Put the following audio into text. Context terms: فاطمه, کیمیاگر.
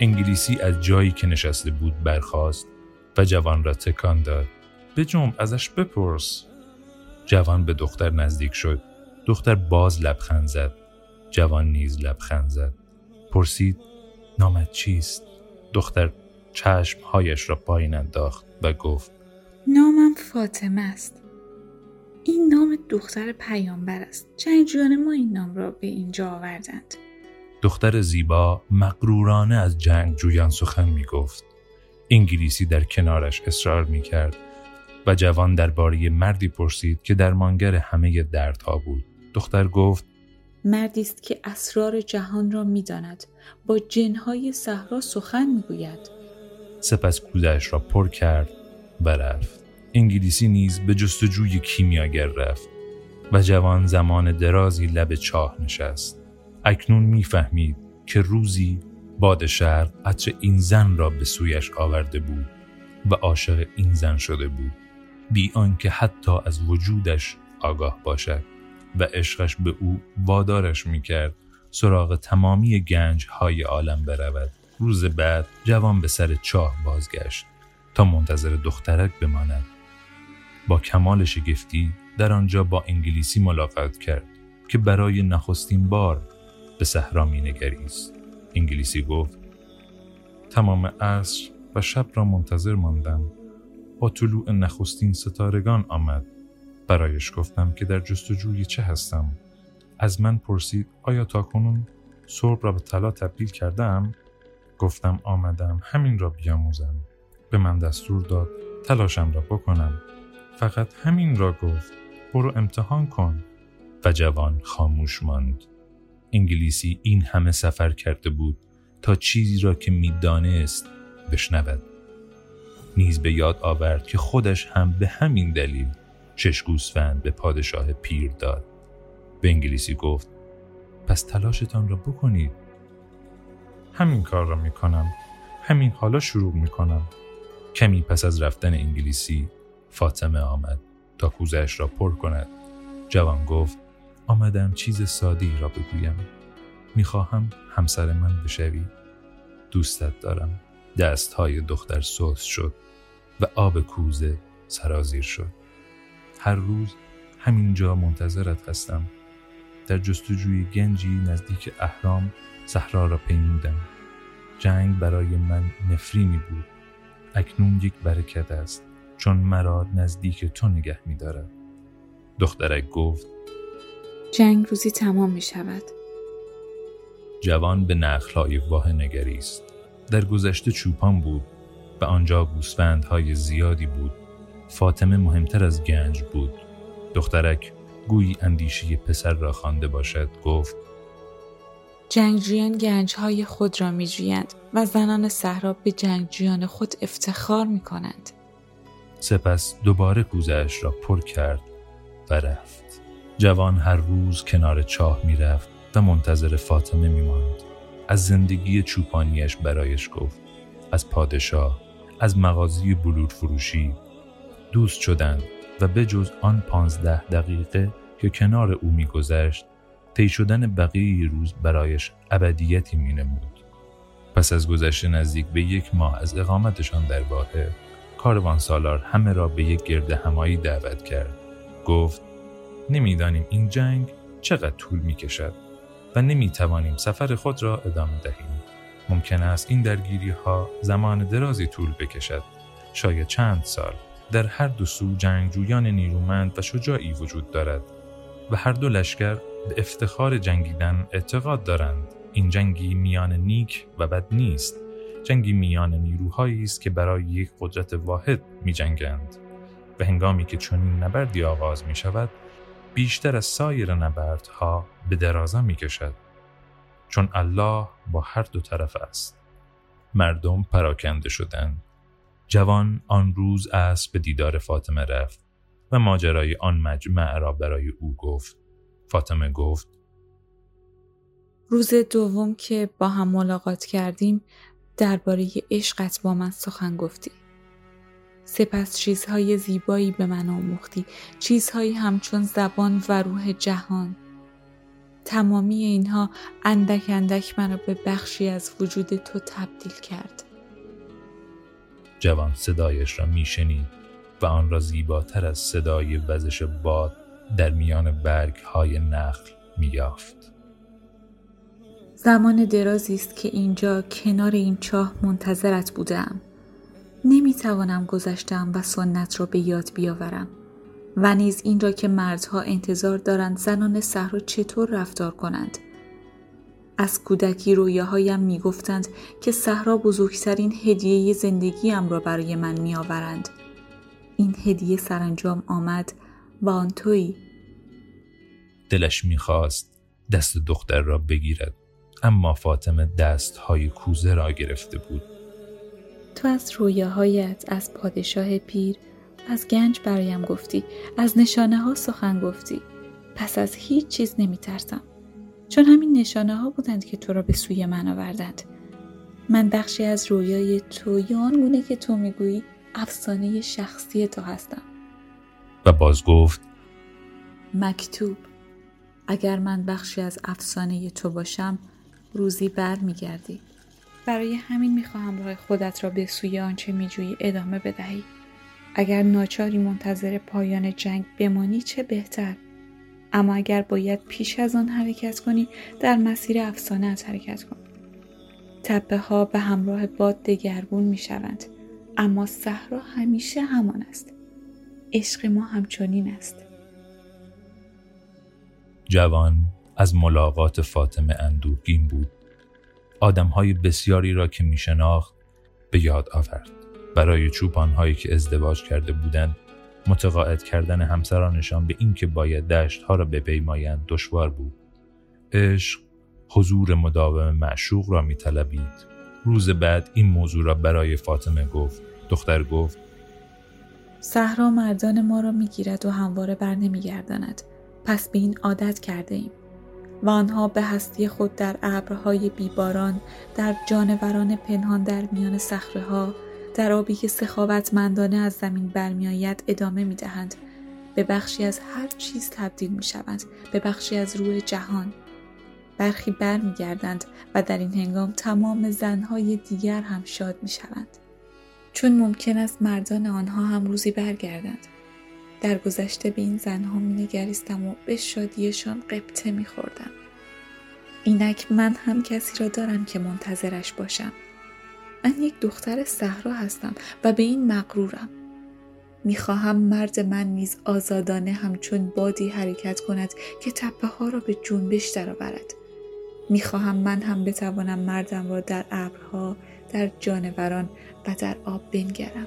انگلیسی از جایی که نشسته بود برخاست و جوان را تکان داد. بجنب ازش بپرس. جوان به دختر نزدیک شد. دختر باز لبخند زد. جوان نیز لبخند زد. پرسید نامت چیست؟ دختر چشمهایش را پایین انداخت و گفت نامم فاطمه است. این نام دختر پیامبر است. جنگجویان ما این نام را به اینجا آوردند. دختر زیبا مغرورانه از جنگجویان سخن می گفت. انگلیسی در کنارش اصرار می کرد و جوان درباره مردی پرسید که درمانگر همه دردها بود. دختر گفت مردی است که اسرار جهان را می داند. با جن‌های صحرا سخن می گوید. سپس کوله‌اش را پر کرد و رفت. انگلیسی نیز به جستجوی کیمیاگر رفت و جوان زمان درازی لب چاه نشست. اکنون میفهمید که روزی باد شرق عطر این زن را به سویش آورده بود و عاشق این زن شده بود بی آنکه حتی از وجودش آگاه باشد و عشقش به او وادارش میکرد سراغ تمامی گنج‌های عالم برود. روز بعد جوان به سر چاه بازگشت تا منتظر دخترک بماند. با کمال شگفتی در آنجا با انگلیسی ملاقات کرد که برای نخستین بار به صحرا مینگریست. انگلیسی گفت تمام عصر و شب را منتظر ماندم. با طلوع نخستین ستارگان آمد. برایش گفتم که در جستجوی چه هستم. از من پرسید آیا تاکنون سرب را به طلا تبدیل کردم؟ گفتم آمدم همین را بیاموزم. به من دستور داد تلاشم را بکنم. فقط همین را گفت برو امتحان کن. و جوان خاموش ماند. انگلیسی این همه سفر کرده بود تا چیزی را که می‌دانست بشنود. نیز به یاد آورد که خودش هم به همین دلیل 6 گوسفند به پادشاه پیر داد. به انگلیسی گفت پس تلاشتان را بکنید. همین کار را می‌کنم. همین حالا شروع می‌کنم. کمی پس از رفتن انگلیسی فاطمه آمد تا کوزه‌اش را پر کند. جوان گفت آمدم چیز ساده‌ای را بگویم. میخواهم همسر من بشوی. دوستت دارم. دستهای دختر سوس شد و آب کوزه سرازیر شد. هر روز همینجا منتظرت هستم. در جستجوی گنجی نزدیک اهرام صحرا را پیمودم. جنگ برای من نفرینی بود. اکنون یک برکت است چون مرا نزدیک تو نگه می دارد. دخترک گفت جنگ روزی تمام می شود. جوان به نخل‌های واه نگریست. در گذشته چوپان بود و آنجا گوسفندهای زیادی بود. فاطمه مهمتر از گنج بود. دخترک گویی اندیشه پسر را خوانده باشد گفت جنگجویان گنج‌های خود را می‌جویند و زنان صحرا به جنگجویان خود افتخار می‌کنند. سپس دوباره کوزه‌اش را پر کرد و رفت. جوان هر روز کنار چاه می‌رفت و منتظر فاطمه می‌ماند. از زندگی چوپانیش برایش گفت. از پادشاه، از مغازه بلور فروشی دوست شدند و به جز آن 15 دقیقه که کنار او می‌گذشت طی شدن بقیه روز برایش ابدیتی می‌نمود. پس از گذشت نزدیک به 1 ماه از اقامتشان در واحه، کاروانسالار همه را به یک گرد همایی دعوت کرد. گفت نمی‌دانیم این جنگ چقدر طول می‌کشد و نمی‌توانیم سفر خود را ادامه دهیم. ممکن است این درگیری‌ها زمان درازی طول بکشد، شاید چند سال. در هر دو سو جنگجویان نیرومند و شجاعی وجود دارد و هر دو لشکر به افتخار جنگیدن اعتقاد دارند. این جنگی میان نیک و بد نیست. جنگی میان نیروهایی است که برای یک قدرت واحد می‌جنگند و هنگامی که چنین نبردی آغاز می‌شود بیشتر از سایر نبردها به درازا می‌کشد، چون الله با هر دو طرف است. مردم پراکنده شدند. جوان آن روز اسب به دیدار فاطمه رفت و ماجرای آن مجمع را برای او گفت. فاطمه گفت روز دوم که با هم ملاقات کردیم درباره عشقت با من سخن گفتی. سپس چیزهای زیبایی به من آموختی، چیزهایی همچون زبان و روح جهان. تمامی اینها اندک اندک من را به بخشی از وجود تو تبدیل کرد. جوان صدایش را میشنید و آن را زیباتر از صدای وزش باد در میان برگ‌های نخل می‌یافت. زمان درازی است که اینجا کنار این چاه منتظرت بودم. نمی‌توانم گذشته‌ام و سنت را به یاد بیاورم و نیز این را که مردها انتظار دارند زنان صحرا چطور رفتار کنند. از کودکی رویاهایم می‌گفتند که صحرا بزرگترین هدیه زندگیم را برای من می‌آورند. این هدیه سرانجام آمد و آن تویی. دلش می‌خواست دست دختر را بگیرد، اما فاطمه دست‌های کوزه را گرفته بود. تو از رویاهایت، از پادشاه پیر، از گنج برایم گفتی، از نشانه ها سخن گفتی. پس از هیچ چیز نمی‌ترسم، چون همین نشانه ها بودند که تو را به سوی من آوردند. من بخشی از رویای تو، یا آنگونه که تو میگویی افسانه شخصی تو هستم. و باز گفت مکتوب. اگر من بخشی از افسانه تو باشم، روزی بر میگردی. برای همین میخواهم راه خودت را به سوی آنچه میجویی ادامه بدهی. اگر ناچاری منتظر پایان جنگ بمانی چه بهتر، اما اگر باید پیش از آن حرکت کنی، در مسیر افسانه‌ات حرکت کن. تپه ها به همراه باد دگرگون میشوند، اما صحرا همیشه همان است. عشق ما همچنین است. جوان از ملاقات فاطمه اندوهگین بود. آدم‌های بسیاری را که می‌شناخت به یاد آورد. برای چوپان‌هایی که ازدواج کرده بودند، متقاعد کردن همسرانشان به این که باید دشت‌ها را بپیمایند دشوار بود. عشق حضور مداوم معشوق را می‌طلبید. روز بعد این موضوع را برای فاطمه گفت. دختر گفت صحرا مردان ما را می‌گیرد و همواره بر نمی‌گرداند. پس به این عادت کرده ایم و آنها به هستی خود در ابرهای بیباران، در جانوران پنهان در میان صخره‌ها، در آبی که سخاوتمندانه از زمین برمی‌آید ادامه می‌دهند. به بخشی از هر چیز تبدیل می‌شوند، به بخشی از روح جهان. برخی برمی‌گردند و در این هنگام تمام زن‌های دیگر هم شاد می‌شوند، چون ممکن است مردان آنها هم روزی برگردند. در گذشته به این زنها می‌نگریستم و به شادیشان غبطه می‌خوردم. اینک من هم کسی را دارم که منتظرش باشم. من یک دختر صحرا هستم و به این مغرورم. می‌خواهم مرد من نیز آزادانه همچون بادی حرکت کند که تپه‌ها را به جنبش درآورد. می‌خواهم من هم بتوانم مردم را در ابرها، در جانوران و در آب بنگرم.